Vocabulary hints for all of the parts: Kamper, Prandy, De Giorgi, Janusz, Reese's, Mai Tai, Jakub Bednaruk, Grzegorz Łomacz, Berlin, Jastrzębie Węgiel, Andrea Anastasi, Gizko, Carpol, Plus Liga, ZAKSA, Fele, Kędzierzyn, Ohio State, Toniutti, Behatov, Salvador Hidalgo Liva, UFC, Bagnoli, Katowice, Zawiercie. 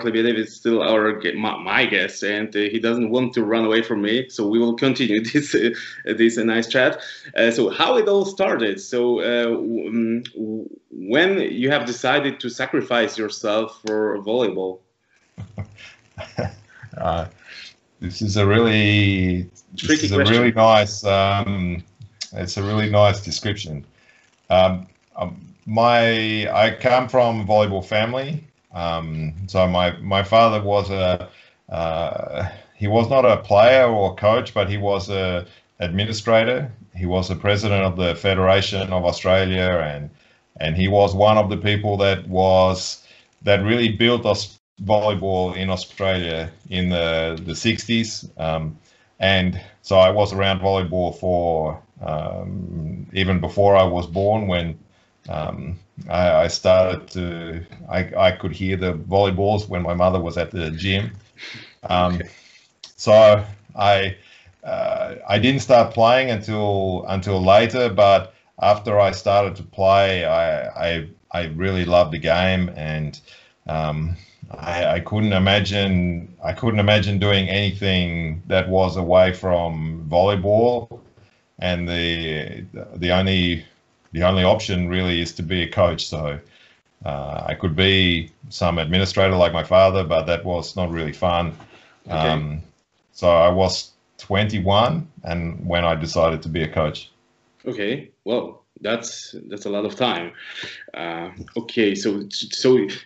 Mark Lebedev is still my guest, and he doesn't want to run away from me. So we will continue this nice chat. So how it all started. So when you have decided to sacrifice yourself for volleyball. This is a really tricky question. Really nice. It's a really nice description. I come from a volleyball family. So my father was he was not a player or coach, but he was an administrator. He was the president of the Federation of Australia, and he was one of the people that really built us volleyball in Australia in the 60s. And so I was around volleyball for even before I was born, when I started to, I could hear the volleyballs when my mother was at the gym. So I didn't start playing until later, but after I started to play, I really loved the game, and I couldn't imagine doing anything that was away from volleyball, and the only option really is to be a coach. So I could be some administrator like my father, but that was not really fun. Okay. So I was 21, and when I decided to be a coach. Okay, well, that's a lot of time. Okay, so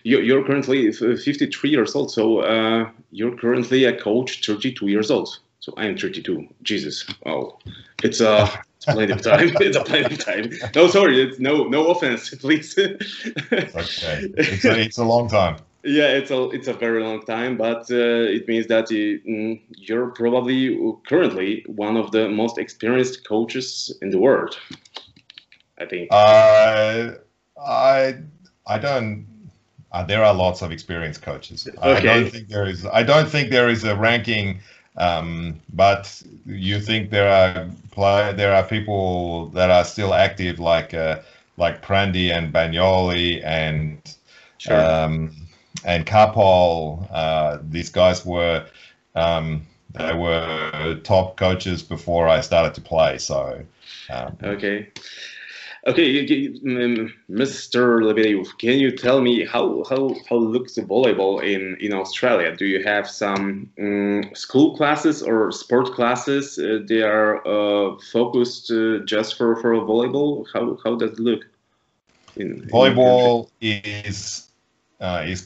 you're currently 53 years old. So you're currently a coach, 32 years old. So I am 32. Jesus, wow, it's a. Plenty of time. It's a plenty of time. No, sorry. It's no offense, please. Okay. It's a long time. Yeah, it's a very long time, but it means that you're probably currently one of the most experienced coaches in the world, I think. I don't. There are lots of experienced coaches. Okay. I don't think there is a ranking. But you think there are people that are still active, like Prandy and Bagnoli and Carpol. These guys were they were top coaches before I started to play. So okay, Mr. Lebedev, can you tell me how looks the volleyball in Australia? Do you have some school classes or sport classes? They are focused just for volleyball. How does it look? Volleyball is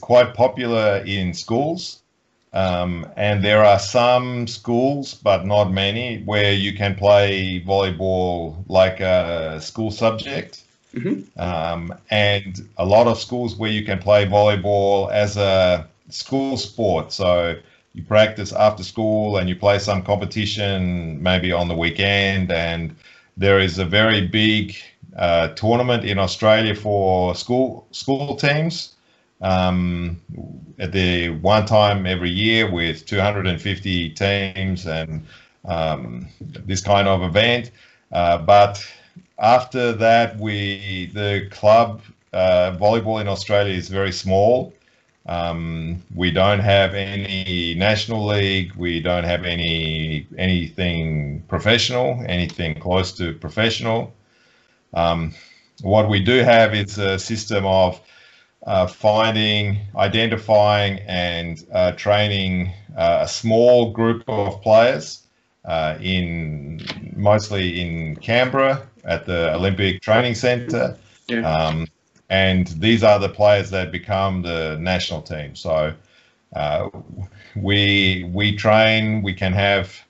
quite popular in schools, and there are some schools, but not many, where you can play volleyball like a school subject. Mm-hmm. And a lot of schools where you can play volleyball as a school sport. So you practice after school and you play some competition maybe on the weekend. And there is a very big tournament in Australia for school teams. At the one time every year with 250 teams and this kind of event, but after that the club volleyball in Australia is very small. We don't have any national league, we don't have anything professional, anything close to professional. What we do have is a system of identifying and training a small group of players mostly in Canberra at the Olympic Training Centre. Yeah. And these are the players that become the national team. So we train, we can have,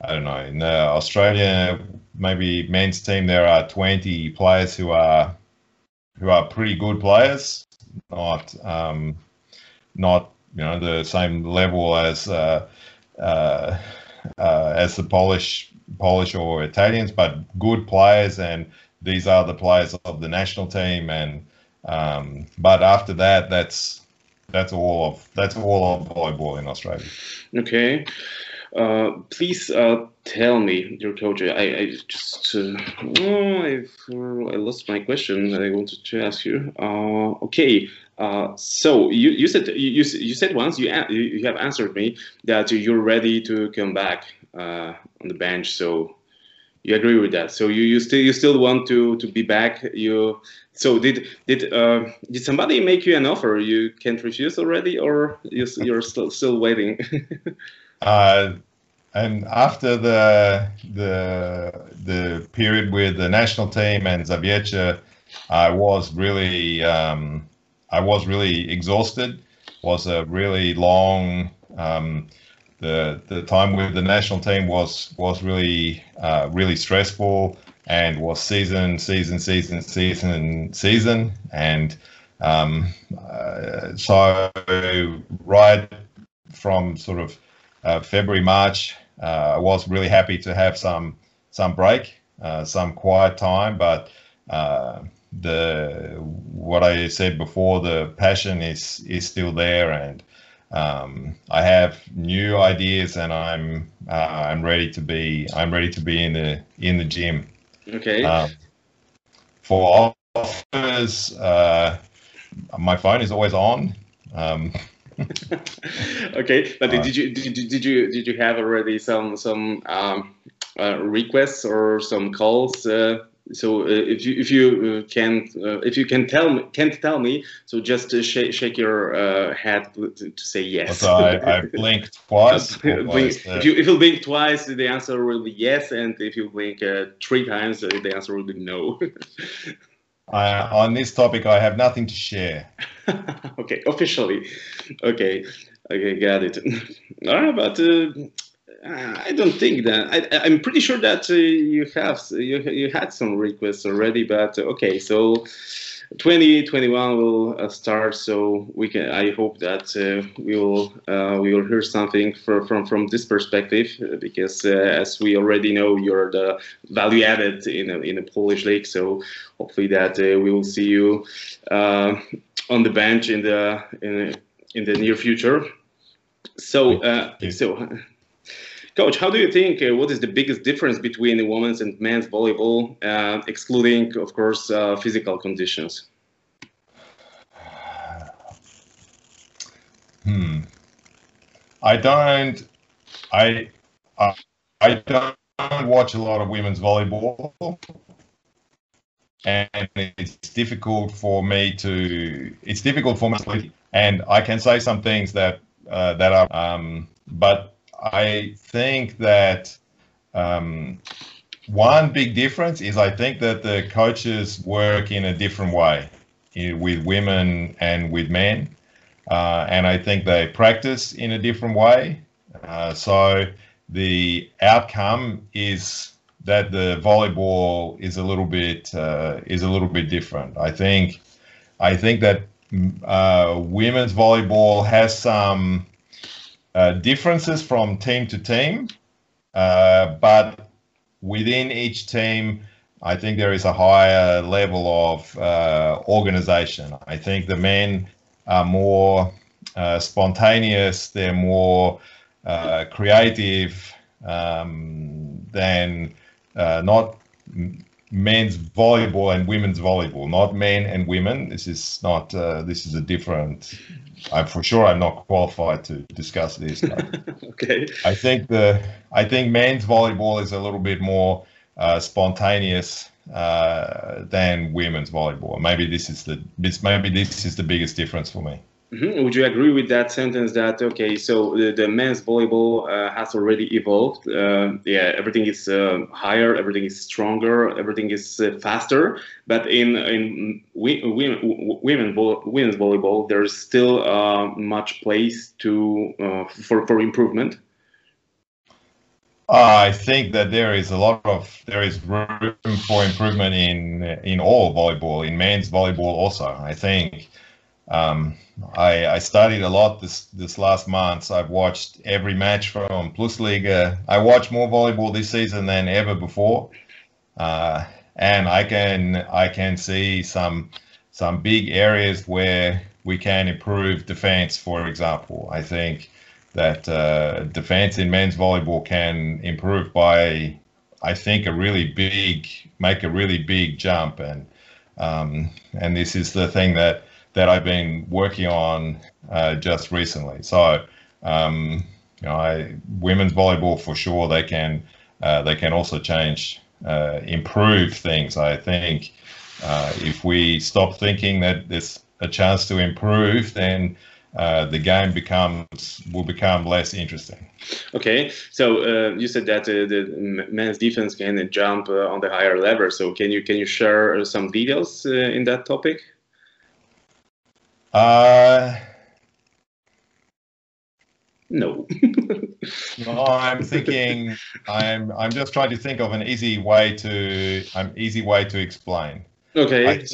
I don't know, in Australia, maybe men's team, there are 20 players who are pretty good players. Not the same level as the Polish or Italians, but good players, and these are the players of the national team. And but after that, that's all of volleyball in Australia. Okay. Please tell me, dear coach, I lost my question that I wanted to ask you. Okay, So you said once you have answered me that you're ready to come back on the bench. So you agree with that. So you still want to be back. So did somebody make you an offer you can't refuse already, or you're still waiting? And after the period with the national team and Zawiercie, I was really exhausted. It was a really long. The time with the national team was really really stressful, and was season, and so right from sort of February, March, I was really happy to have some break, some quiet time, but. What I said before, the passion is still there, and I have new ideas, and I'm ready to be in the gym. Okay. For offers, my phone is always on. Okay, but did you have already some requests or some calls? So if you can't tell me, so just shake your head to say yes. So I blinked twice. If you blink twice, the answer will be yes, and if you blink three times, the answer will be no. On this topic, I have nothing to share. Okay, officially. Okay, got it. All right, but. I don't think that. I'm pretty sure that you had some requests already, but okay. So 2021 will start. So we can. I hope that we will hear something from this perspective, because as we already know, you're the value added in the Polish league. So hopefully that we will see you on the bench in the near future. So. Coach, how do you think? What is the biggest difference between the women's and men's volleyball, excluding, of course, physical conditions? I don't watch a lot of women's volleyball, and it's difficult for me, and I can say some things that are, but. I think that one big difference is I think that the coaches work in a different way with women and with men, and I think they practice in a different way. So the outcome is that the volleyball is a little bit different. I think that women's volleyball has some. Differences from team to team, but within each team, I think there is a higher level of organization. I think the men are more spontaneous, they're more creative than not men's volleyball and women's volleyball, not men and women. This is a different. I'm not qualified to discuss this. But okay. I think men's volleyball is a little bit more spontaneous than women's volleyball. Maybe this is the biggest difference for me. Mm-hmm. Would you agree with that sentence that, okay, so the men's volleyball has already evolved. Everything is higher, everything is stronger, everything is faster. But in women's volleyball, there's still much place for improvement. I think that there is room for improvement in all volleyball, in men's volleyball also. I think. I studied a lot this last month. I've watched every match from Plus Liga. I watched more volleyball this season than ever before, and I can see some big areas where we can improve defense. For example, I think that defense in men's volleyball can improve by, I think, make a really big jump, and this is the thing that. that I've been working on just recently. So, you know, women's volleyball for sure, they can also change, improve things. I think if we stop thinking that there's a chance to improve, then the game will become less interesting. Okay, so you said that the men's defense can jump on the higher level. So can you share some details in that topic? No. No, I'm just trying to think of an easy way to explain. Okay.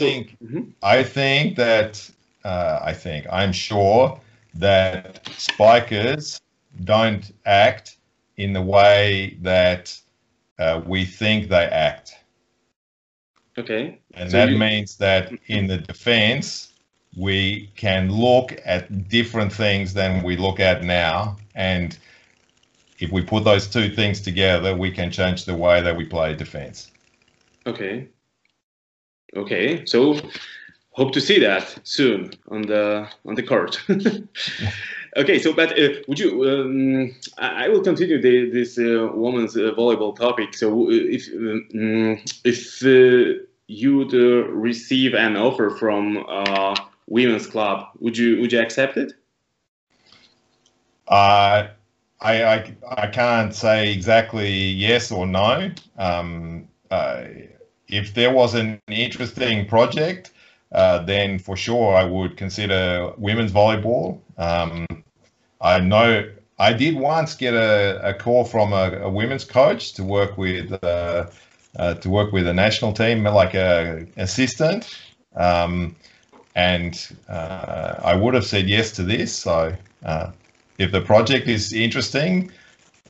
I'm sure that spikers don't act in the way that we think they act. Okay. And so that means that in the defense, we can look at different things than we look at now. And if we put those two things together, we can change the way that we play defense. Okay. Okay. So, hope to see that soon on the court. Okay, so but would you? I will continue this women's volleyball topic. So if you'd receive an offer from a women's club, would you accept it? I can't say exactly yes or no. If there was an interesting project, then for sure I would consider women's volleyball. I know I did once get a call from a women's coach to work with a national team, like an assistant, and I would have said yes to this. So if the project is interesting,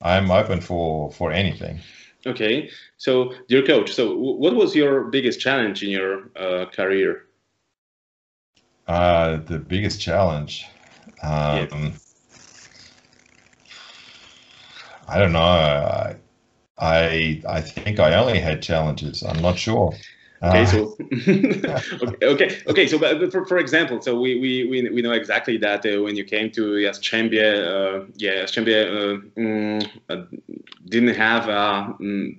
I'm open for anything. Okay, so dear coach, so what was your biggest challenge in your career? The biggest challenge, I don't know. I think I only had challenges. I'm not sure. Okay, so okay. So, but for example, so we know exactly that when you came to Jastrzębie, didn't have a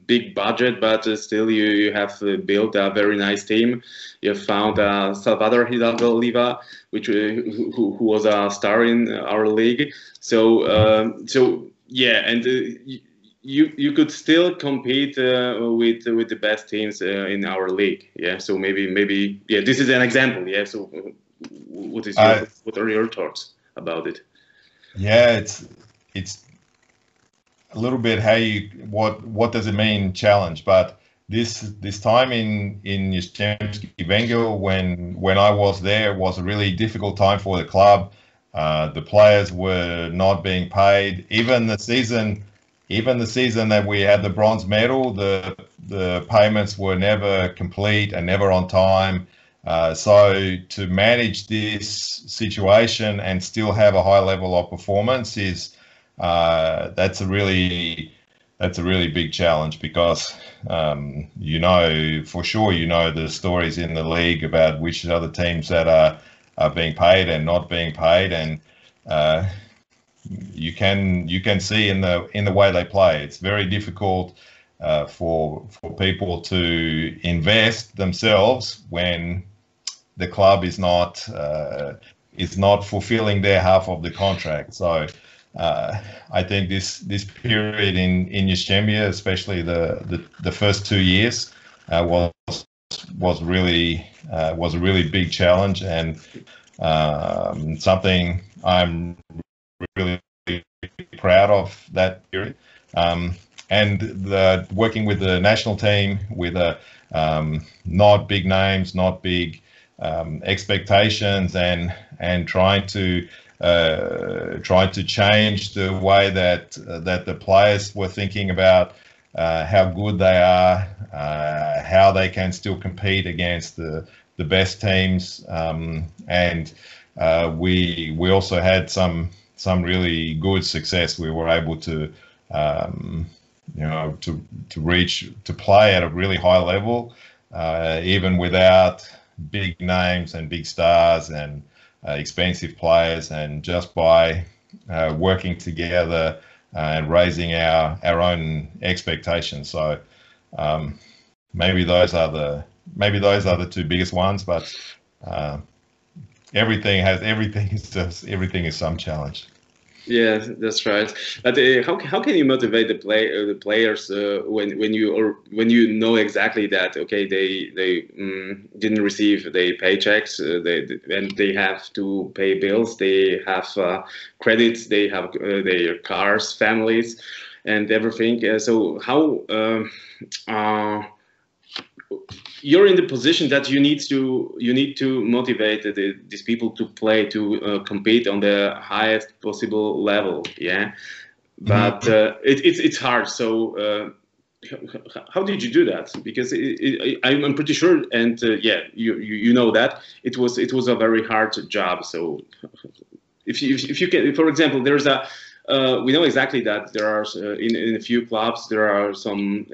big budget, but still you have built a very nice team. You found Salvador Hidalgo Liva, who was a star in our league. So You could still compete with the best teams in our league, yeah. So maybe yeah. This is an example, yeah. So what are your thoughts about it? Yeah, it's a little bit how what does it mean challenge? But this time in Jastrzębie Węgiel, when I was there, was a really difficult time for the club. The players were not being paid. Even the season that we had the bronze medal, the payments were never complete and never on time. So to manage this situation and still have a high level of performance is that's a really big challenge, because you know the stories in the league about which other teams that are being paid and not being paid, and you can see in the way they play. It's very difficult for people to invest themselves when the club is not fulfilling their half of the contract. So I think this period in Jastrzębie, especially the first 2 years, was a really big challenge, and something I'm really proud of that period, and the working with the national team with not big names, not big expectations, and trying to change the way that the players were thinking about how good they are, how they can still compete against the best teams, and we also had some really good success. We were able to, to play at a really high level, even without big names and big stars and expensive players, and just by working together and raising our own expectations. So maybe those are the two biggest ones, but everything is some challenge. Yeah, that's right. But how can you motivate the players when you know exactly that okay they didn't receive their paychecks and they have to pay bills, they have credits, they have their cars, families, and everything. So how you're in the position that you need to motivate these people to play, to compete on the highest possible level, yeah. But it's hard. So how did you do that? Because I'm pretty sure, and yeah, you know that it was a very hard job. So if you can, for example, there's a. We know exactly that there are in a few clubs there are some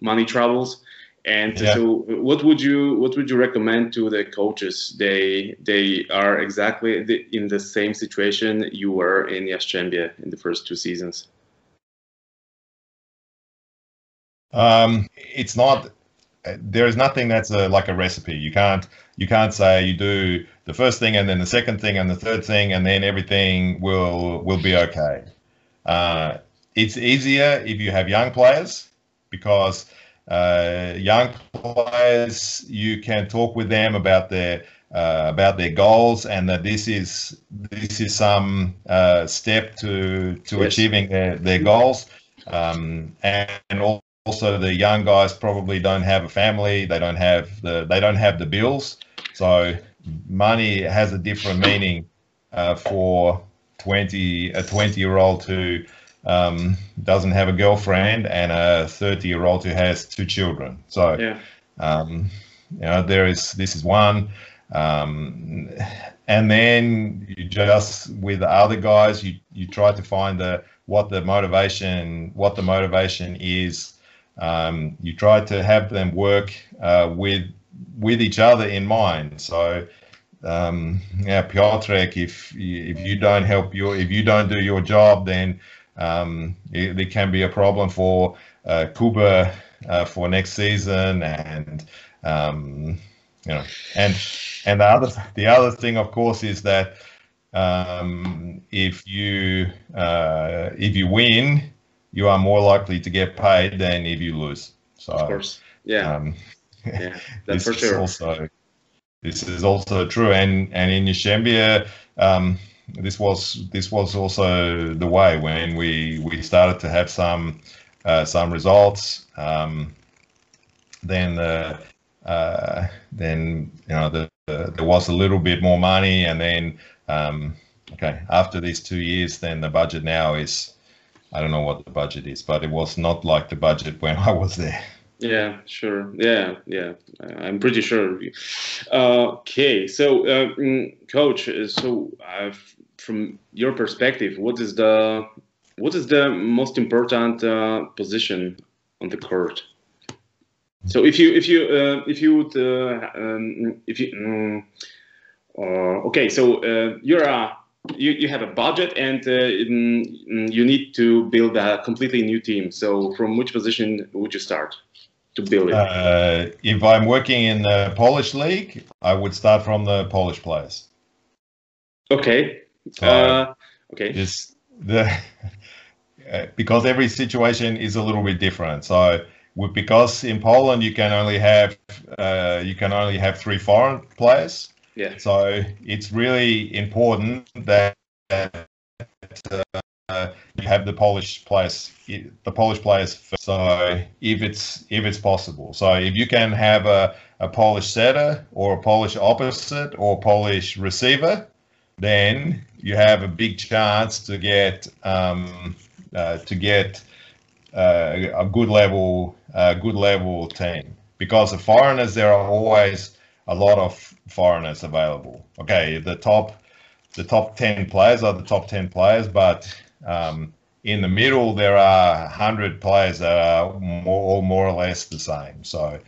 money troubles. And yeah. So, what would you recommend to the coaches? They are exactly in the same situation you were in Jastrzębie in the first two seasons. It's not. There is nothing that's like a recipe. You can't say you do the first thing and then the second thing and the third thing and then everything will be okay. It's easier if you have young players, because. Young players, you can talk with them about their goals, and that this is some step to yes. achieving their goals. And also, the young guys probably don't have a family; they don't have the bills, so money has a different meaning for a 20-year-old who. Doesn't have a girlfriend, and a 30-year-old who has two children. So, yeah. You know, this is one, and then you just with the other guys, you try to find what the motivation is. You try to have them work with each other in mind. So. Yeah, Piotrek, if you don't do your job, then it can be a problem for Kuba for next season, and you know, and the other thing, of course, is that if you win, you are more likely to get paid than if you lose. So of course, yeah, yeah, that's for sure. This is also true, and in Jastrzębie, this was also the way when we started to have some results. Then you know there was a little bit more money, and then okay, after these 2 years, then the budget now is, I don't know what the budget is, but it was not like the budget when I was there. Yeah, sure. Yeah. I'm pretty sure. Okay, so coach, so from your perspective, what is the most important position on the court? So you have a budget, and you need to build a completely new team. So from which position would you start? To build it? If I'm working in the Polish league, I would start from the Polish players. Okay. So okay. Because every situation is a little bit different. So because in Poland you can only have 3 foreign players. Yeah. So it's really important that you have the Polish players first. So if it's possible. So if you can have a Polish setter or a Polish opposite or Polish receiver, then you have a big chance to get a good level team, because the foreigners, there are always a lot of foreigners available. Okay, the top 10 players are the top 10 players, but in the middle there are 100 players that are more or less the same. So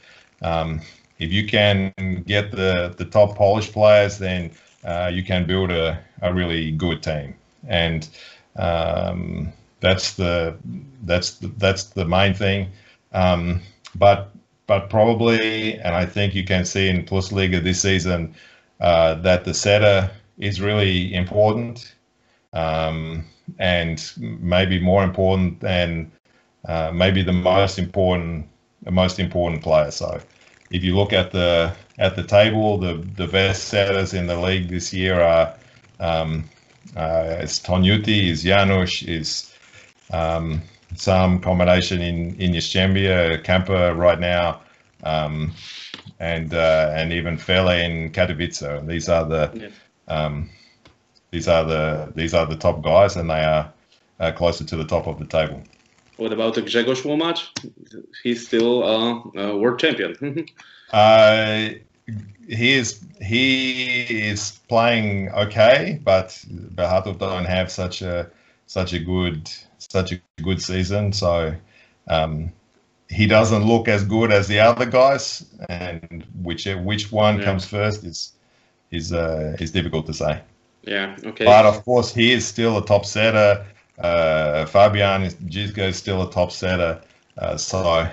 if you can get the top Polish players, then you can build a really good team. And that's the main thing. But probably, and I think you can see in Plus Liga this season that the setter is really important, and maybe more important than maybe the most important player. So if you look at the table, the best setters in the league this year are it's Toniutti, is Janusz, is some combination in Jastrzębie, Kamper right now, and even Fele in Katowice. These are the top guys, and they are closer to the top of the table. What about Grzegorz Łomacz? He's still a world champion. He is playing okay, but Behatov don't have such a good season, so he doesn't look as good as the other guys, and which one comes first is difficult to say. Yeah, okay. But of course, he is still a top setter. Fabian Gizko is still a top setter. So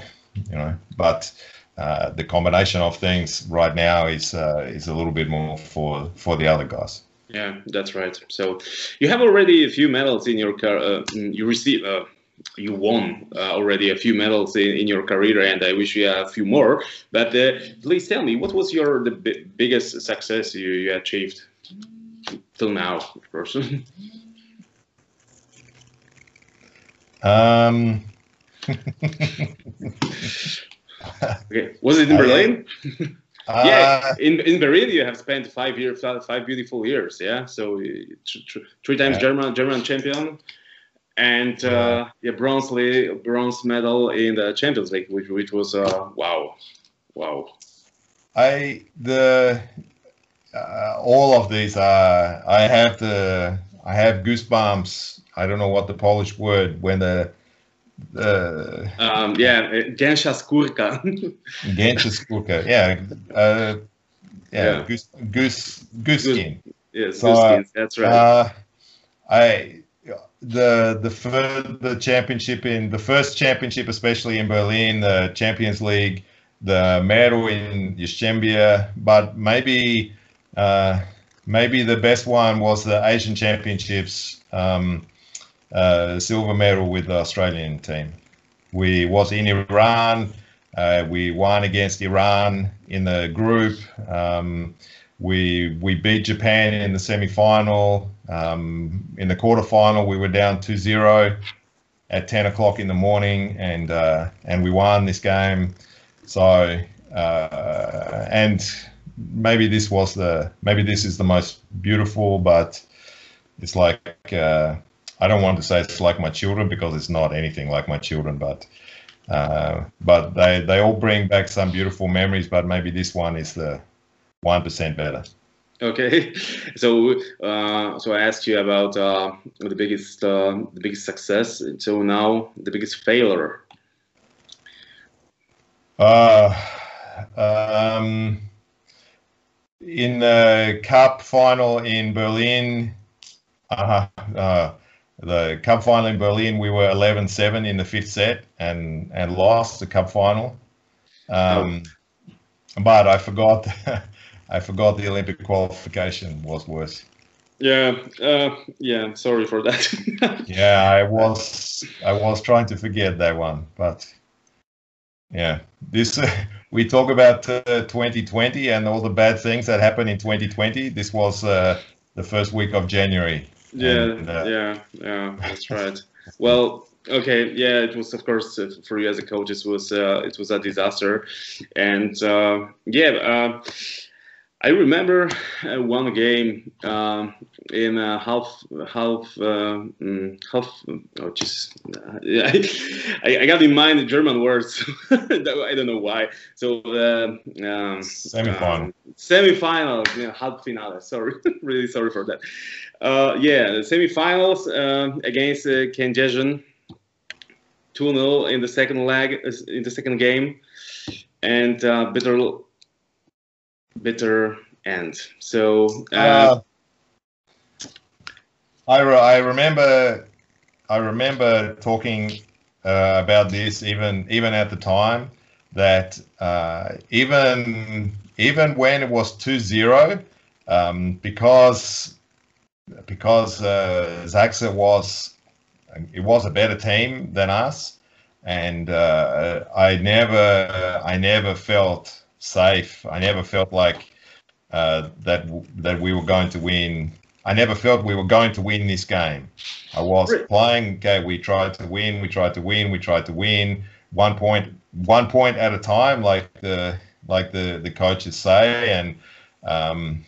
you know, but the combination of things right now is a little bit more for the other guys. Yeah, that's right. So you have already a few medals in your car. You won already a few medals in your career, and I wish you a few more. But please tell me, what was the biggest success you achieved till now, of course? Okay. Was it in Berlin? Yeah, in Berlin you have spent five beautiful years. Yeah, so three times German champion, and bronze medal in the Champions League, which was wow. All of these are. I have goosebumps. I don't know what the Polish word when the gęsia skórka. Gęsia skórka. Yeah. Goose skin. Yes, so, goose skin. That's right. The first championship, especially in Berlin, the Champions League, the medal in Jastrzębie, but maybe the best one was the Asian Championships. Silver medal with the Australian team. We was in Iran. We won against Iran in the group. We beat Japan in the semi-final. In the quarterfinal, we were down 2-0 at 10 o'clock in the morning, and we won this game. So and maybe this is the most beautiful, but it's like. I don't want to say it's like my children, because it's not anything like my children, but they all bring back some beautiful memories, but maybe this one is the 1% better. Okay, so I asked you about the biggest success. So now the biggest failure. In the cup final in Berlin. The cup final in Berlin, we were 11-7 in the fifth set and lost the cup final. But I forgot the Olympic qualification was worse. Yeah, sorry for that. Yeah, I was trying to forget that one, but yeah, this we talk about 2020 and all the bad things that happened in 2020. This was the first week of January. Yeah, that's right. Well, okay, yeah, it was, of course, for you as a coach, it was a disaster, and I remember one game in a half. Oh, jeez, I got in mind the German words. I don't know why. So semifinals, half finale. Sorry, really sorry for that. The semifinals against Kędzierzyn, 2-0 in the second game, and bitter bitter end. So I remember talking about this even at the time, that even when it was 2-0, because ZAKSA was a better team than us, and I never felt safe. I never felt like that we were going to win. I never felt we were going to win this game. I was playing. Okay, we tried to win. One point at a time, like the coaches say, and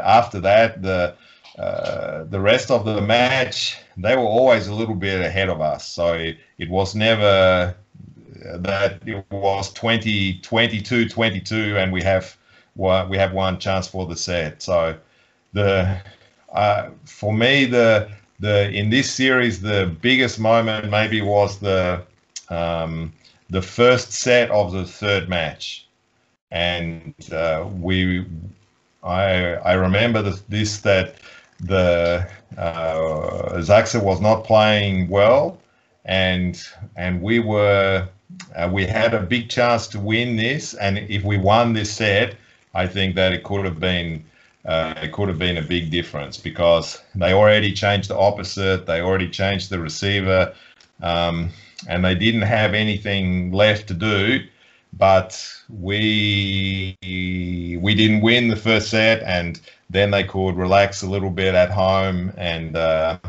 after that, the rest of the match, they were always a little bit ahead of us. So it was never that it was 20, 22, 22, and we have one chance for the set. So for me, the in this series, the biggest moment maybe was the first set of the third match, and I remember that ZAKSA was not playing well, and we were we had a big chance to win this, and if we won this set, I think that it could have been a big difference, because they already changed the opposite, they already changed the receiver, and they didn't have anything left to do. But we didn't win the first set, and then they could relax a little bit at home, and that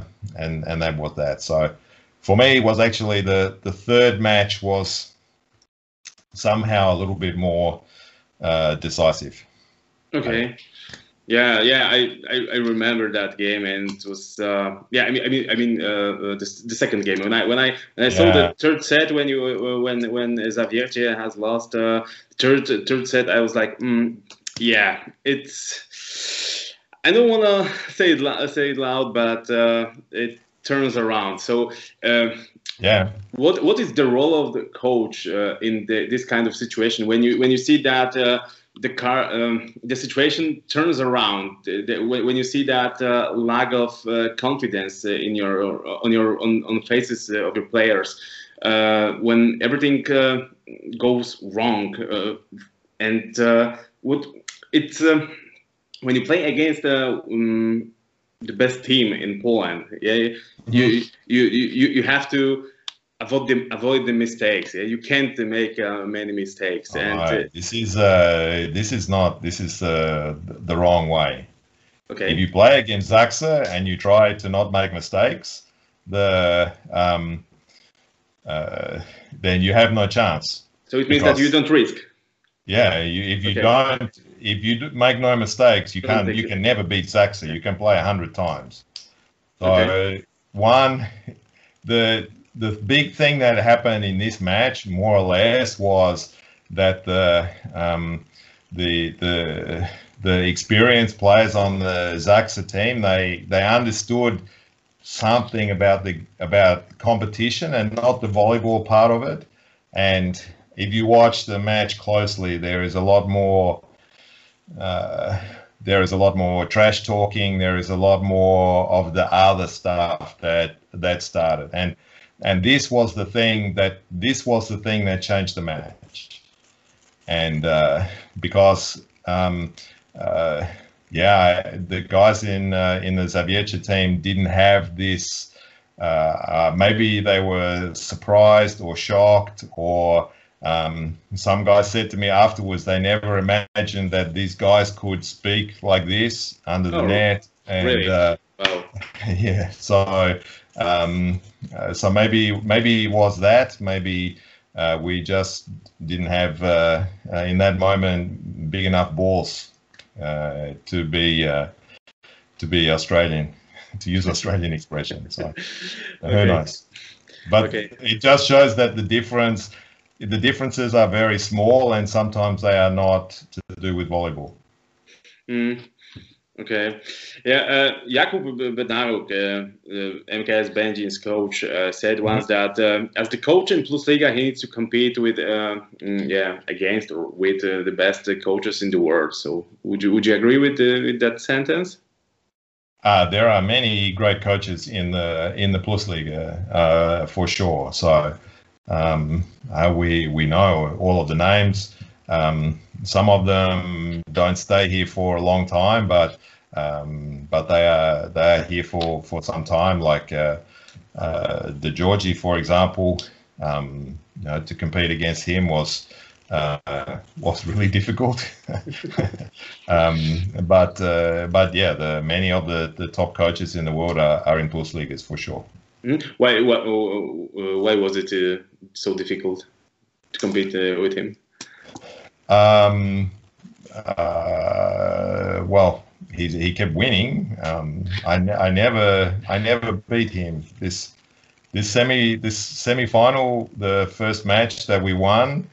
was that. So for me, it was actually the third match was somehow a little bit more decisive. Okay. Yeah, I remember that game, and it was the second game when I saw the third set, when Zawiercie has lost third set, I was like, it's, I don't want to say it loud, but it turns around. So what is the role of the coach in this kind of situation when you see that? The situation turns around when you see that lack of confidence on faces of your players, when everything goes wrong, and what it's when you play against the best team in Poland, you have to avoid the mistakes. You can't make many mistakes. And this is the wrong way. Okay. If you play against ZAKSA and you try to not make mistakes, then you have no chance. So it means that you don't risk. Yeah, if you make no mistakes, you can never beat ZAKSA. You can play 100 times. So The big thing that happened in this match, more or less, was that the experienced players on the ZAKSA team, they understood something about competition and not the volleyball part of it. And if you watch the match closely, there is a lot more trash talking. There is a lot more of the other stuff that started. And this was the thing that changed the match, and because the guys in the Zawiercie team didn't have this. Maybe they were surprised or shocked, or some guys said to me afterwards they never imagined that these guys could speak like this under the net. And really? Wow. Yeah. So. So maybe it was that. Maybe we just didn't have in that moment big enough balls to be Australian, to use Australian expression. So who knows? But it just shows that the differences are very small, and sometimes they are not to do with volleyball. Mm. Okej. Okay. Yeah, Jakub Bednaruk, MKS Benjin's coach, said once that as the coach in Plus Liga, he needs to compete with, against or with the best coaches in the world. So, would you agree with that sentence? There are many great coaches in the Plus Liga, for sure. So, we know all of the names. Some of them don't stay here for a long time, but they are here for some time. Like De Giorgi, for example, to compete against him was really difficult. but many of the top coaches in the world are in Plus Ligas for sure. Why was it so difficult to compete with him? Well, he kept winning. I never beat him. This semi-final, the first match that we won,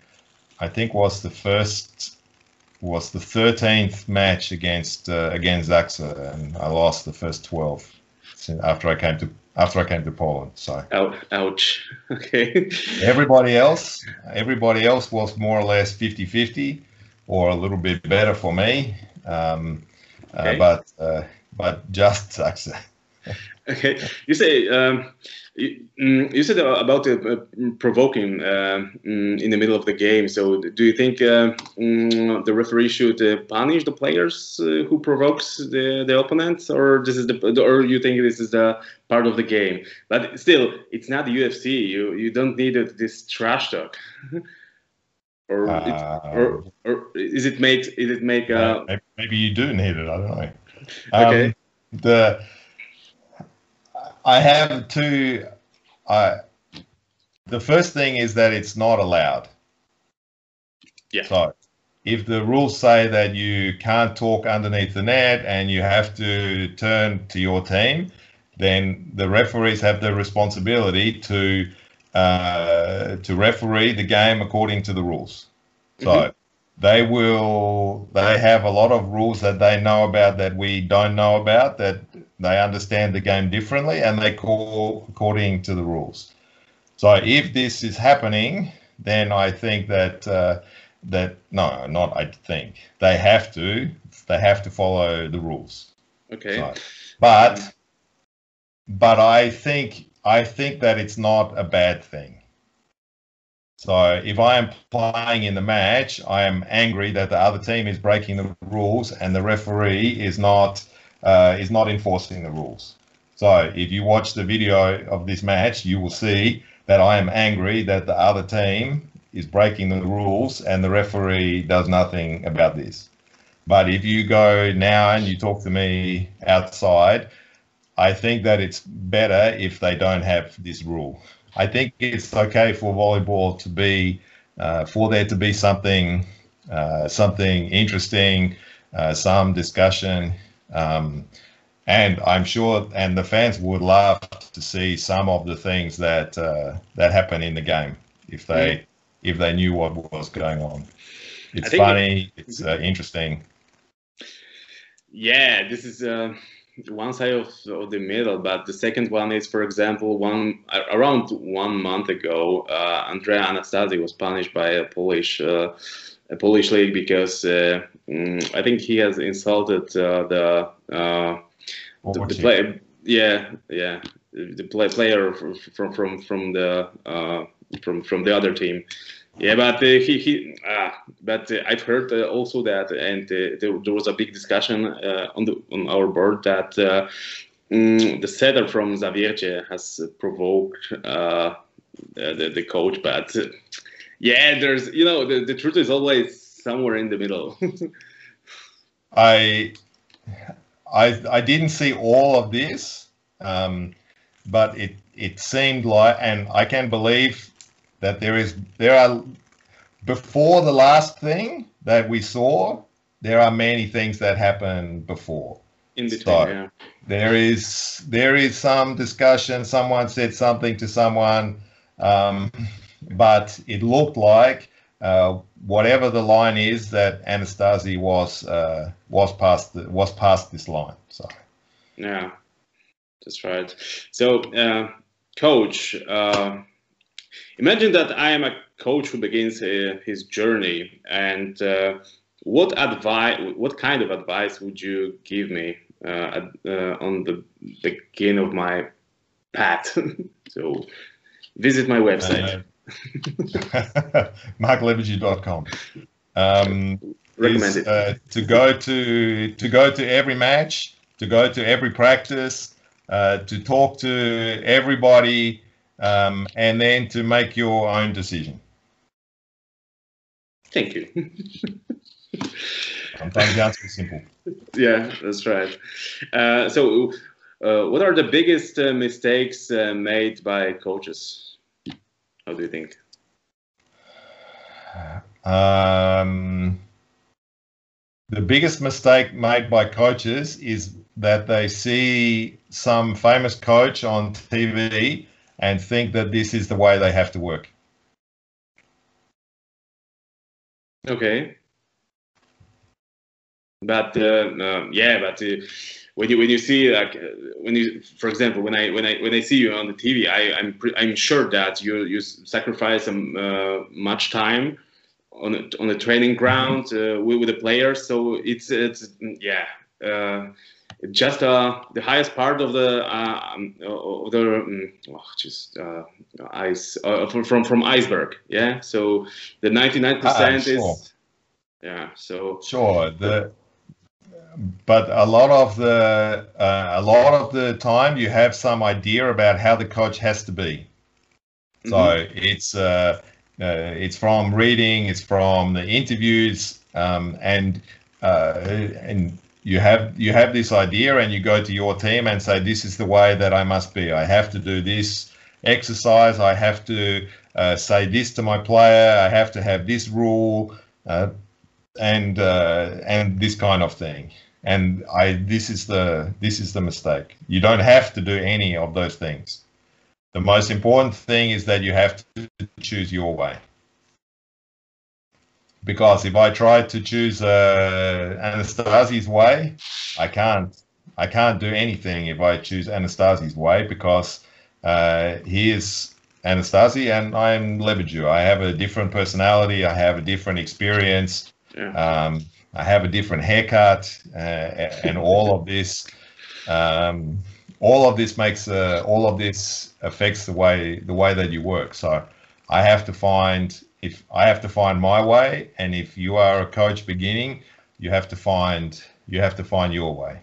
I think was the 13th match against ZAKSA, and I lost the first 12 after I came to Poland. So ouch. Okay. Everybody else was more or less 50-50, or a little bit better for me. Okay. But just ZAKSA. Okay. You say you said about provoking in the middle of the game. So do you think the referee should punish the players who provokes the opponents, or this is or you think this is the part of the game? But still, it's not the UFC. You don't need this trash talk. Or is it make? Maybe you do need it. I don't know. Okay. The first thing is that it's not allowed. Yeah. So if the rules say that you can't talk underneath the net and you have to turn to your team, then the referees have the responsibility to referee the game according to the rules. So they have a lot of rules that they know about that we don't know about, that they understand the game differently, and they call according to the rules. So if this is happening, then I think they have to follow the rules. Okay. So, but I think that it's not a bad thing. So if I am playing in the match, I am angry that the other team is breaking the rules and the referee is not enforcing the rules. So if you watch the video of this match, you will see that I am angry that the other team is breaking the rules and the referee does nothing about this. But if you go now and you talk to me outside, I think that it's better if they don't have this rule. I think it's okay for volleyball to be, for there to be something interesting, some discussion, and I'm sure, and the fans would love to see some of the things that happen in the game if they knew what was going on. It's funny, it's interesting. Yeah, this is. One side of the middle, but the second one is, for example, around 1 month ago, Andrea Anastasi was punished by a Polish league because I think he has insulted the player. Yeah, the player from the other team. Yeah, but I've heard also that, and there was a big discussion on our board that the setter from Zawiercie has provoked the coach. But there's the truth is always somewhere in the middle. I didn't see all of this, but it seemed like, and I can believe that there are before the last thing that we saw, there are many things that happened before. In between, so yeah. There is some discussion. Someone said something to someone, but it looked like whatever the line is that Anastasi was past this line. So yeah, that's right. So coach, imagine that I am a coach who begins his journey, and what kind of advice would you give me on the beginning of my path? So visit my website. MarkLevergy.com. Recommended to go to every match, to go to every practice, to talk to everybody, and then to make your own decision. Thank you. Sometimes the answer is simple. Yeah, that's right. So, what are the biggest mistakes made by coaches? How do you think? The biggest mistake made by coaches is that they see some famous coach on TV and think that this is the way they have to work. Okay. But when you see, like, for example, when I see you on the TV, I'm sure that you sacrifice some much time on the training ground with the players. So it's just the highest part of the iceberg. Yeah. So the 99% is. Sure. Yeah. So. Sure. But a lot of the time you have some idea about how the coach has to be. So it's from reading, it's from the interviews, and you have this idea, and you go to your team and say, this is the way that I must be. I have to do this exercise. I have to say this to my player. I have to have this rule. And this kind of thing, and this is the mistake. You don't have to do any of those things. The most important thing is that you have to choose your way, because if I try to choose Anastasi's way, I can't do anything if I choose Anastasi's way, because he is Anastasi and I am Lebedev. I have a different personality, I have a different experience. Yeah. I have a different haircut, and all of this affects the way that you work. So I have to find my way, and if you are a coach beginning, you have to find your way.